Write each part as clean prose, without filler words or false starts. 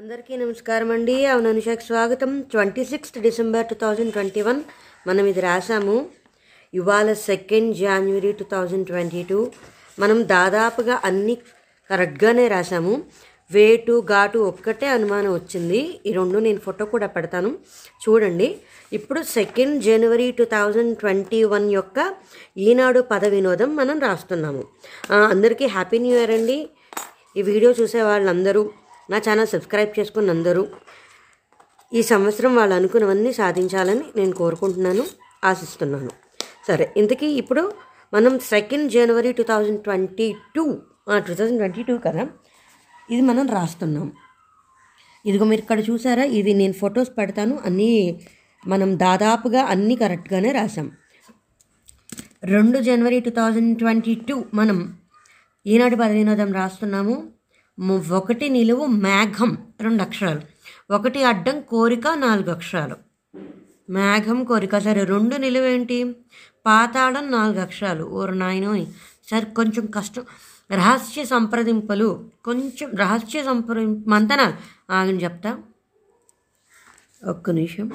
అందరికీ నమస్కారం అండి. అవును అనుషాకి స్వాగతం. 26th December 2021 మనం ఇది రాసాము. ఇవాళ 2nd January 2022. మనం దాదాపుగా అన్నీ కరెక్ట్గానే రాసాము. వేటు ఘాటు ఒక్కటే అనుమానం వచ్చింది. ఈ రెండు నేను ఫోటో కూడా పెడతాను చూడండి. ఇప్పుడు 2nd January 2021 యొక్క ఈనాడు పద వినోదం మనం రాస్తున్నాము. అందరికీ హ్యాపీ న్యూ ఇయర్ అండి. ఈ వీడియో చూసే వాళ్ళందరూ, నా ఛానల్ సబ్స్క్రైబ్ చేసుకుని అందరూ ఈ సంవత్సరం వాళ్ళు అనుకున్నవన్నీ సాధించాలని నేను కోరుకుంటున్నాను, ఆశిస్తున్నాను. సరే, ఇంతకీ ఇప్పుడు మనం 2nd January 2022 కదా, ఇది మనం రాస్తున్నాం. ఇదిగో మీరు ఇక్కడ చూసారా, ఇది నేను ఫొటోస్ పెడతాను. అన్నీ మనం దాదాపుగా అన్నీ కరెక్ట్గానే రాసాం. 2 జనవరి 2022 మనం ఈనాటి పదవినోదం రాస్తున్నాము. ఒకటి నిలువు మేఘం 2 అక్షరాలు, ఒకటి అడ్డం కోరిక 4 అక్షరాలు. మేఘం కోరిక. సరే, 2 నిలువ ఏంటి? పాతాళం 4 అక్షరాలు. ఓరు నాయనోయ్, సరే కొంచెం కష్టం. రహస్య సంప్రదింపులు, కొంచెం రహస్య సంప్రదింపు అంతనా ఆగని చెప్తా, ఒక్క నిమిషం.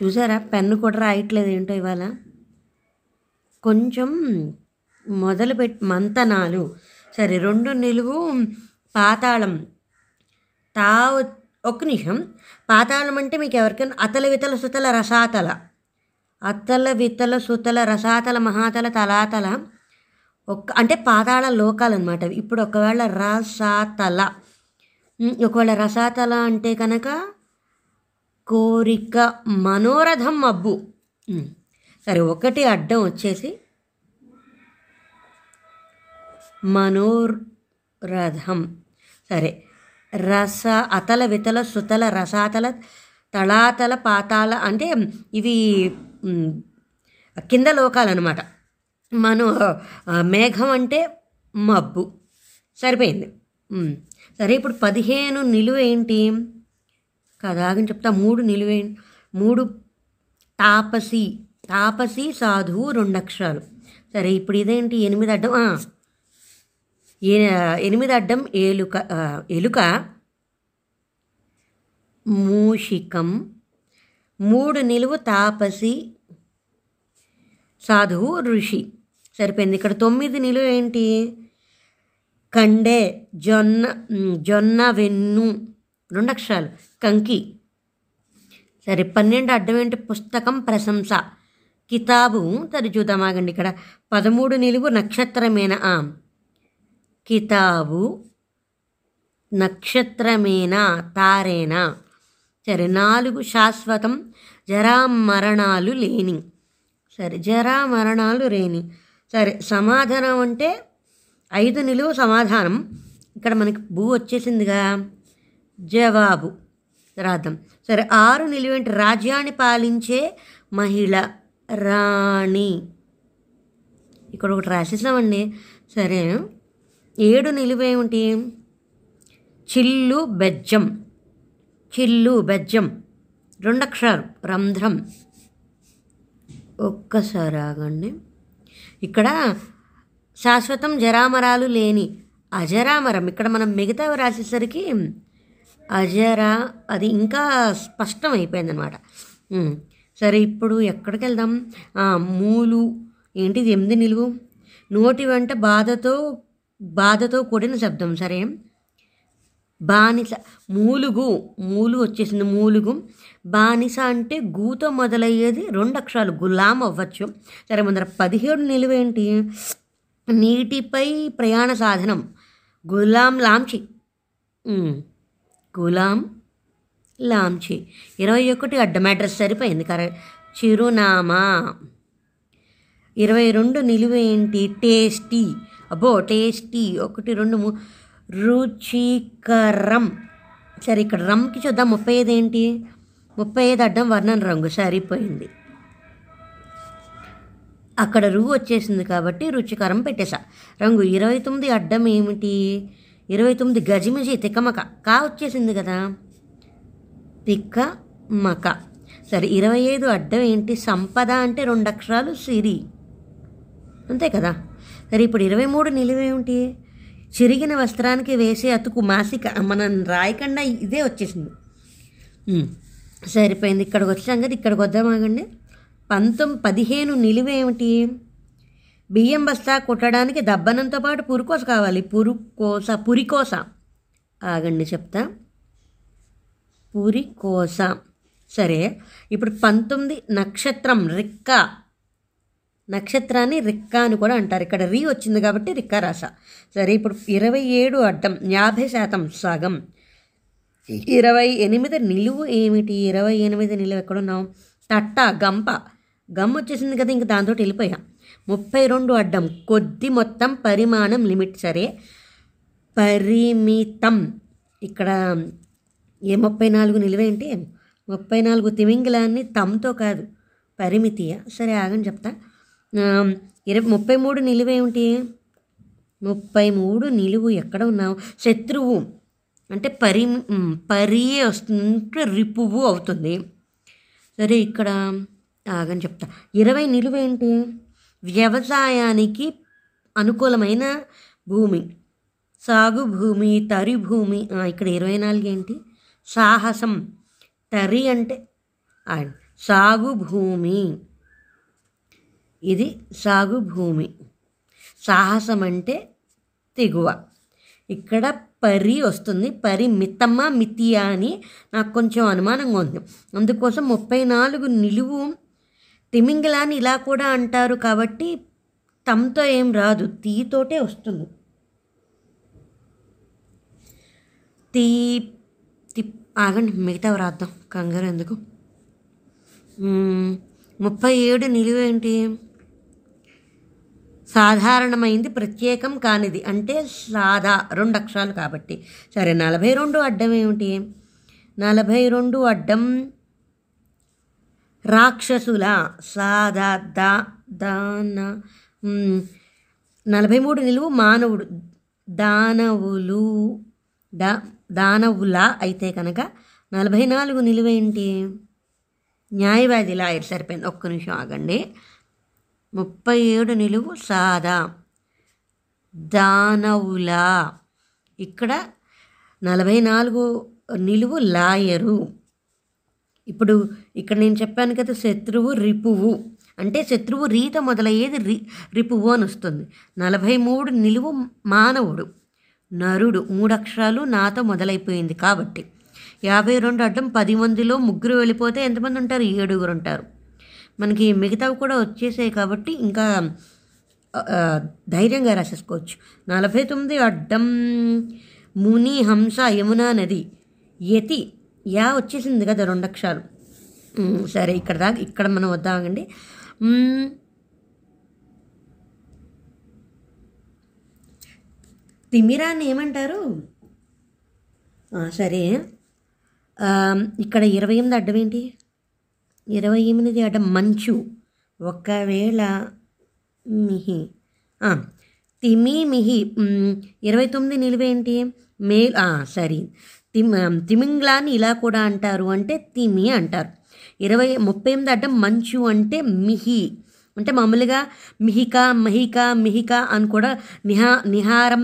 చూసారా, పెన్ను కూడా రాయట్లేదు. ఏంటో ఇవాళ కొంచెం మొదలుపెట్టి మంతనాలు. సరే, 2 నిలువు పాతాళం. ఒక్క నిమిషం. పాతాళం అంటే మీకు ఎవరికైనా అతల వితల సుతల రసాతల మహాతల తలాతల అంటే పాతాళ లోకాలు అనమాట. ఇప్పుడు ఒకవేళ రసాతల, ఒకవేళ రసాతల అంటే కనుక కోరిక మనోరథం మబ్బు. సరే, ఒకటి అడ్డం వచ్చేసి మనోరథం. సరే, రస అతల వితల సుతల రసాతల తళాతల పాతాళ అంటే ఇవి కింద లోకాలన్నమాట. మేఘం అంటే మబ్బు. సరిపోయింది. సరే, ఇప్పుడు 15 నిలువేంటి కదాగని చెప్తా. 3 నిలువేంటి? 3 తాపసి సాధువు 2 అక్షరాలు. సరే, ఇప్పుడు ఇదేంటి? 8 అడ్డం. 8 అడ్డం ఎలుక మూషికం. 3 నిలువు తాపసి సాధువు ఋషి. సరిపోయింది. ఇక్కడ 9 నిలువు ఏంటి? కండే జొన్న వెన్ను 2 అక్షరాలు. కంకి. సరే, 12 అడ్డం ఏంటి? పుస్తకం ప్రశంస కితాబు. సరి చూద్దామాగండి, ఇక్కడ 13 నిలువు నక్షత్రమేన కితాబు నక్షత్రమేన తారేనా. సరే, 4 శాశ్వతం జరామరణాలు లేని. సరే, జరామరణాలు లేని. సరే, సమాధానం అంటే 5 నిలువు సమాధానం. ఇక్కడ మనకి భూ వచ్చేసిందిగా, జవాబు రాద్దాం. సరే, 6 నిలువేంటి? రాజ్యాన్ని పాలించే మహిళ రాణి. ఇక్కడ ఒకటి రాసేసామండి. సరే, 7 నిలువేమిటి? చిల్లు బెజ్జం 2 అక్షరాలు. రంధ్రం. ఒక్కసారి ఆగండి, ఇక్కడ శాశ్వతం జరామరాలు లేని అజరామరం. ఇక్కడ మనం మిగతా రాసేసరికి అజరా అది ఇంకా స్పష్టం అయిపోయింది అనమాట. సరే, ఇప్పుడు ఎక్కడికి వెళ్దాం? మూలు ఏంటిది? 8 నిలువు. నోటి వెంట బాధతో కూడిన శబ్దం. సరే, బానిస. మూలుగు వచ్చేసింది. మూలుగు. బానిస అంటే గూతో మొదలయ్యేది 2 అక్షరాలు. గులాం అవ్వచ్చు. సరే, ముందర 17 నిలువేంటి? నీటిపై ప్రయాణ సాధనం గులాం లాంచి. గులాం లాంచి. 21 అడ్డం. అడ్రస్. సరిపోయింది. చిరునామా. 22 నిలువేంటి? టేస్టీ. అబ్బో, టేస్టీ 1 2 3 రుచికరం. సరే, ఇక్కడ రంకి చూద్దాం. 35 ఏంటి? 35 అడ్డం వర్ణన రంగు. సరిపోయింది. అక్కడ రువు వచ్చేసింది కాబట్టి రుచికరం పెట్టేసా రంగు. 29 అడ్డం ఏమిటి? 29 గజిమిజి తిక్కమక. కా వచ్చేసింది కదా, తిక్కమక. సరే, 25 అడ్డం ఏంటి? సంపద అంటే 2 అక్షరాలు. సిరి అంతే కదా. మరి ఇప్పుడు 23 నిలువేమిటి? చిరిగిన వస్త్రానికి వేసే అతుకు మాసిక. మనం రాయకుండా ఇదే వచ్చేసింది, సరిపోయింది. ఇక్కడికి వచ్చాం కదా, ఇక్కడికి వద్దామాగండి. 15 నిలువేమిటి? బియ్యం బస్తా కుట్టడానికి దబ్బనంతో పాటు పురుకోస కావాలి. పురికోస ఆగండి చెప్తా, పురికోస. సరే, ఇప్పుడు 19 నక్షత్రం రిక్క. నక్షత్రాన్ని రిక్క అని కూడా అంటారు. ఇక్కడ రీ వచ్చింది కాబట్టి రిక్క రాస. సరే, ఇప్పుడు 27 అడ్డం, 50% సగం. 28 నిలువు ఏమిటి? 28 నిలువు ఎక్కడున్నాం? తట్ట, గంప. గమ్ వచ్చేసింది కదా, ఇంక దాంతో వెళ్ళిపోయా. 32 అడ్డం, కొద్ది, మొత్తం, పరిమాణం, లిమిట్. సరే, పరిమితం. ఇక్కడ 34 నిలువేంటి? 34 తిమింగిలాన్ని తమ్తో కాదు, పరిమితియ. సరే ఆగని చెప్తా. 33 నిలువేమిటి? 33 నిలువు ఎక్కడ ఉన్నావు? శత్రువు అంటే పరియే వస్తుంటే రిపువు అవుతుంది. సరే, ఇక్కడ ఆగని చెప్తా. 20 నిలువేంటి? వ్యవసాయానికి అనుకూలమైన భూమి, సాగు భూమి, తరి భూమి. ఇక్కడ 24 ఏంటి? సాహసం. తరి అంటే సాగు భూమి, ఇది సాగు భూమి. సాహసం అంటే తెగువ. ఇక్కడ పరి వస్తుంది, పరిమితమా మితియా అని నాకు కొంచెం అనుమానంగా ఉంది. అందుకోసం 34 నిలువు. తిమింగలాన్ని ఇలా కూడా అంటారు కాబట్టి తమతో ఏం రాదు, తీతోటే వస్తుంది. ఆగండి, మిగతా రాద్దాం, కంగారు ఎందుకు. 37 నిలువేంటి? సాధారణమైంది, ప్రత్యేకం కానిది. అంటే సాదా, 2 అక్షరాలు కాబట్టి. సరే, 42 అడ్డం ఏమిటి? 42 అడ్డం రాక్షసుల. సాదా, దాన. 43 నిలువు, మానవుడు. దానవులు, దానవుల అయితే కనుక. 44 నిలువేంటి? న్యాయవాది, లాయర్. సరిపోయింది, ఒక్క నిమిషం ఆగండి. 37 నిలువు, సాదా, దానవుల. ఇక్కడ 44 నిలువు, లాయరు. ఇప్పుడు ఇక్కడ నేను చెప్పాను కదా, శత్రువు రిపువు అంటే శత్రువు రీత మొదలయ్యేది రిపువు అని వస్తుంది. 43 నిలువు, మానవుడు, నరుడు. 3 అక్షరాలు, నాతో మొదలైపోయింది కాబట్టి. 52 అడ్డం, 10 మందిలో 3 వెళ్ళిపోతే ఎంతమంది ఉంటారు? 7 ఉంటారు. మనకి మిగతావి కూడా వచ్చేసాయి కాబట్టి ఇంకా ధైర్యంగా రాసేసుకోవచ్చు. 49 అడ్డం, ముని, హంస, యమునా నది. యతి, యా వచ్చేసింది కదా, 2 అక్షరాలు. సరే, ఇక్కడ మనం వద్దామండి. 30 ఏమంటారు? సరే, ఇక్కడ 28 అడ్డం ఏంటి? 28 అడ్డం, మంచు. ఒకవేళ మిహి తిమి మిహి. 29 నిలువేంటి? మేల్. సరే, తిమింగ్లాన్ని ఇలా కూడా అంటారు, అంటే తిమి అంటారు. 38 అడ్డం, మంచు అంటే మిహి. అంటే మామూలుగా మిహిక, మహిక, మిహిక అని కూడా నిహారం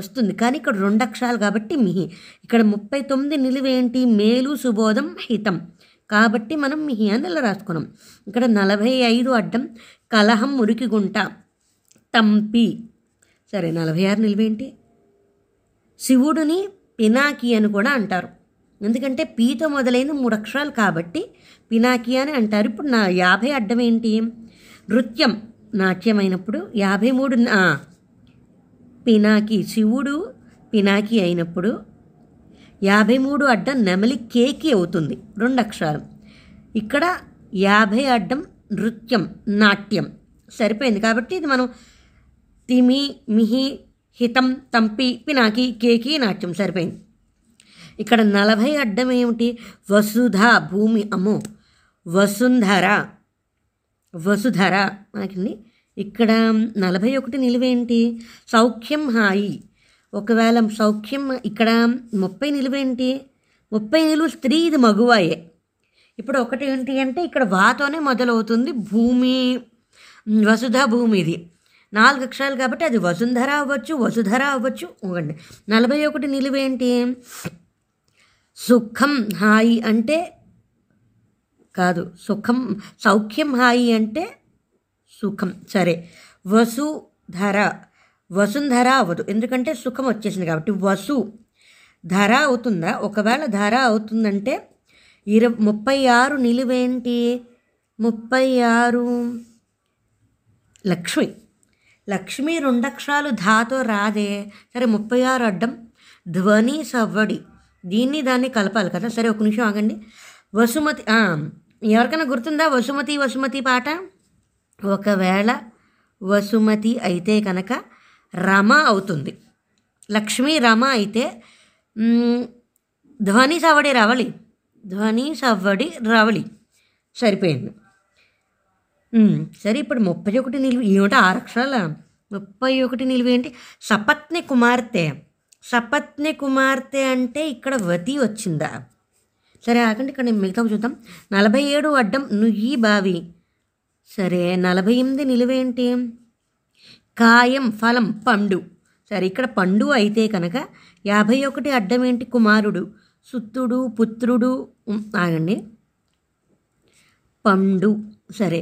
వస్తుంది, కానీ ఇక్కడ 2 అక్షరాలు కాబట్టి మిహి. ఇక్కడ 39 నిలువేంటి? మేలు, సుబోధం, హితం. కాబట్టి మనం మిహి అని ఇలా రాసుకున్నాం. ఇక్కడ 45 అడ్డం, కలహం, మురికిగుంట, తంపి. సరే, 46 నిలువేంటి? శివుడిని పినాకి అని కూడా అంటారు, ఎందుకంటే పీతో మొదలైన 3 అక్షరాలు కాబట్టి పినాకి అని అంటారు. ఇప్పుడు 50 అడ్డం ఏంటి? నృత్యం, నాట్యమైనప్పుడు. 53 పినాకి, శివుడు పినాకి అయినప్పుడు. 53 అడ్డం, నెమలి, కేకి అవుతుంది, 2 అక్షరాలు. ఇక్కడ 50 అడ్డం, నృత్యం, నాట్యం. సరిపోయింది కాబట్టి ఇది మనం తిమి, మిహి, హితం, తంపి, పినాకి, కేకి, నాట్యం. సరిపోయింది. ఇక్కడ 40 అడ్డం ఏమిటి? వసుధ, భూమి. అమ్మో, వసుంధర, వసుధర మనకండి. ఇక్కడ 41 నిలువేంటి? సౌఖ్యం, హాయి. ఒకవేళ సౌఖ్యం. ఇక్కడ 30 నిలువేంటి? 30 నిలువు స్త్రీ, ఇది మగువాయే. ఇప్పుడు ఒకటి ఏంటి అంటే ఇక్కడ వాతోనే మొదలవుతుంది, భూమి, వసుధ భూమి. ఇది 4 అక్షరాలు కాబట్టి అది వసుంధర అవ్వచ్చు, వసుధర అవ్వచ్చు. ఇవ్వండి 41 నిలువేంటి? సుఖం హాయి అంటే కాదు, సుఖం సౌఖ్యం, హాయి అంటే సుఖం. సరే, వసుధర వసుంధర అవ్వదు ఎందుకంటే సుఖం వచ్చేసింది కాబట్టి. వసు ధర అవుతుందా? ఒకవేళ ధర అవుతుందంటే 36 నిలువేంటి? 36 లక్ష్మి. లక్ష్మి 2 అక్షరాలు ధాతో రాదే. సరే 36 అడ్డం, ధ్వని సవ్వడి, దీన్ని దాన్ని కలపాలి కదా. సరే ఒక నిమిషం ఆగండి. వసుమతి ఎవరికైనా గుర్తుందా? వసుమతి వసుమతి పాట. ఒకవేళ వసుమతి అయితే కనుక రమ అవుతుంది. లక్ష్మీ రమ అయితే ధ్వని సవ్వడి రవళి, ధ్వని సవ్వడి రవళి సరిపోయింది. సరే ఇప్పుడు 31 నిలువ ఏమిటో? 6 అక్షరాల 31 నిలువ ఏంటి? సపత్ని కుమార్తె. సపత్ని కుమార్తె అంటే ఇక్కడ వతి వచ్చిందా? సరే ఆకండి, ఇక్కడ నేను మిగతా చూద్దాం. 47 అడ్డం, నుయ్యి బావి. సరే 48 నిలువేంటి? కాయం ఫలం పండు. సరే ఇక్కడ పండు అయితే కనుక 51 అడ్డం ఏంటి? కుమారుడు, సుత్తుడు, పుత్రుడు. ఆగండి, పండు. సరే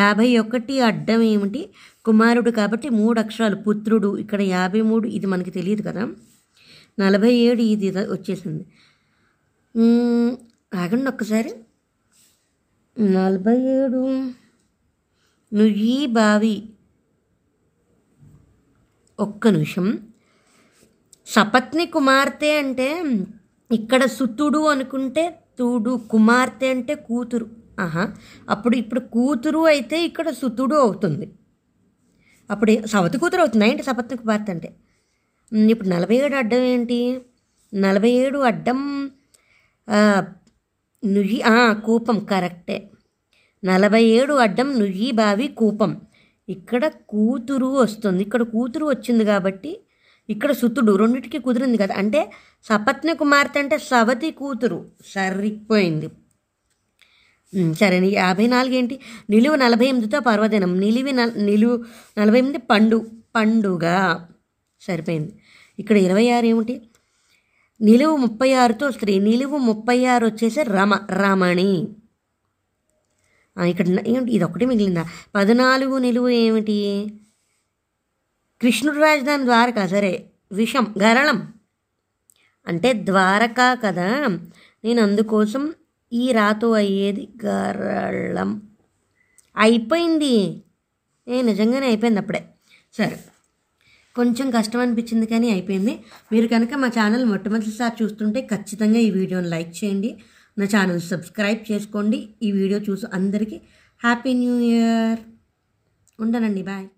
51 అడ్డం ఏమిటి? కుమారుడు కాబట్టి 3 అక్షరాలు పుత్రుడు. ఇక్కడ 53 ఇది మనకి తెలియదు కదా. 47 ఇది వచ్చేసింది. ఆగండి ఒక్కసారి. 47 నుయ్యి బావి. ఒక్క నిమిషం. సపత్ని కుమార్తె అంటే ఇక్కడ సుతుడు అనుకుంటే తుడు, కుమార్తె అంటే కూతురు. అప్పుడు ఇప్పుడు కూతురు అయితే ఇక్కడ సుతుడు అవుతుంది, అప్పుడు సవతి కూతురు అవుతుంది ఏంటి సపత్ని కుమార్తె అంటే. ఇప్పుడు 47 అడ్డం ఏంటి? 47 అడ్డం నుయ్యి కూపం, కరెక్టే. 47 అడ్డం నుయ్యి బావి కూపం. ఇక్కడ కూతురు వస్తుంది, ఇక్కడ కూతురు వచ్చింది కాబట్టి ఇక్కడ సుతుడు, రెండింటికి కుదిరింది కదా. అంటే సపత్ని కుమార్తె అంటే సవతి కూతురు సరిపోయింది. సరే 54 ఏంటి? నిలువు 48తో పర్వదినం. నిలువు 48 పండు, పండుగ సరిపోయింది. ఇక్కడ 26 ఏమిటి? నిలువు 36తో స్త్రీ. నిలువు 36 వచ్చేసి రమ, రమణి. ఇక్కడ ఏమిటి? ఇది ఒకటి మిగిలిందా? 14 నిలువు ఏమిటి? కృష్ణుడు రాజధాని ద్వారక. సరే విషం గరళం అంటే ద్వారకా కదా, నేను అందుకోసం ఈ రాతో అయ్యేది గరళం. అయిపోయింది, నిజంగానే అయిపోయింది అప్పుడే. సరే కొంచెం కష్టం అనిపించింది కానీ అయిపోయింది. మీరు కనుక మా ఛానల్ మొట్టమొదటిసారి చూస్తుంటే ఖచ్చితంగా ఈ వీడియోని లైక్ చేయండి, నా ఛానల్ సబ్స్క్రైబ్ చేసుకోండి. ఈ వీడియో చూసి అందరికీ హ్యాపీ న్యూ ఇయర్. ఉంటానండి, బాయ్.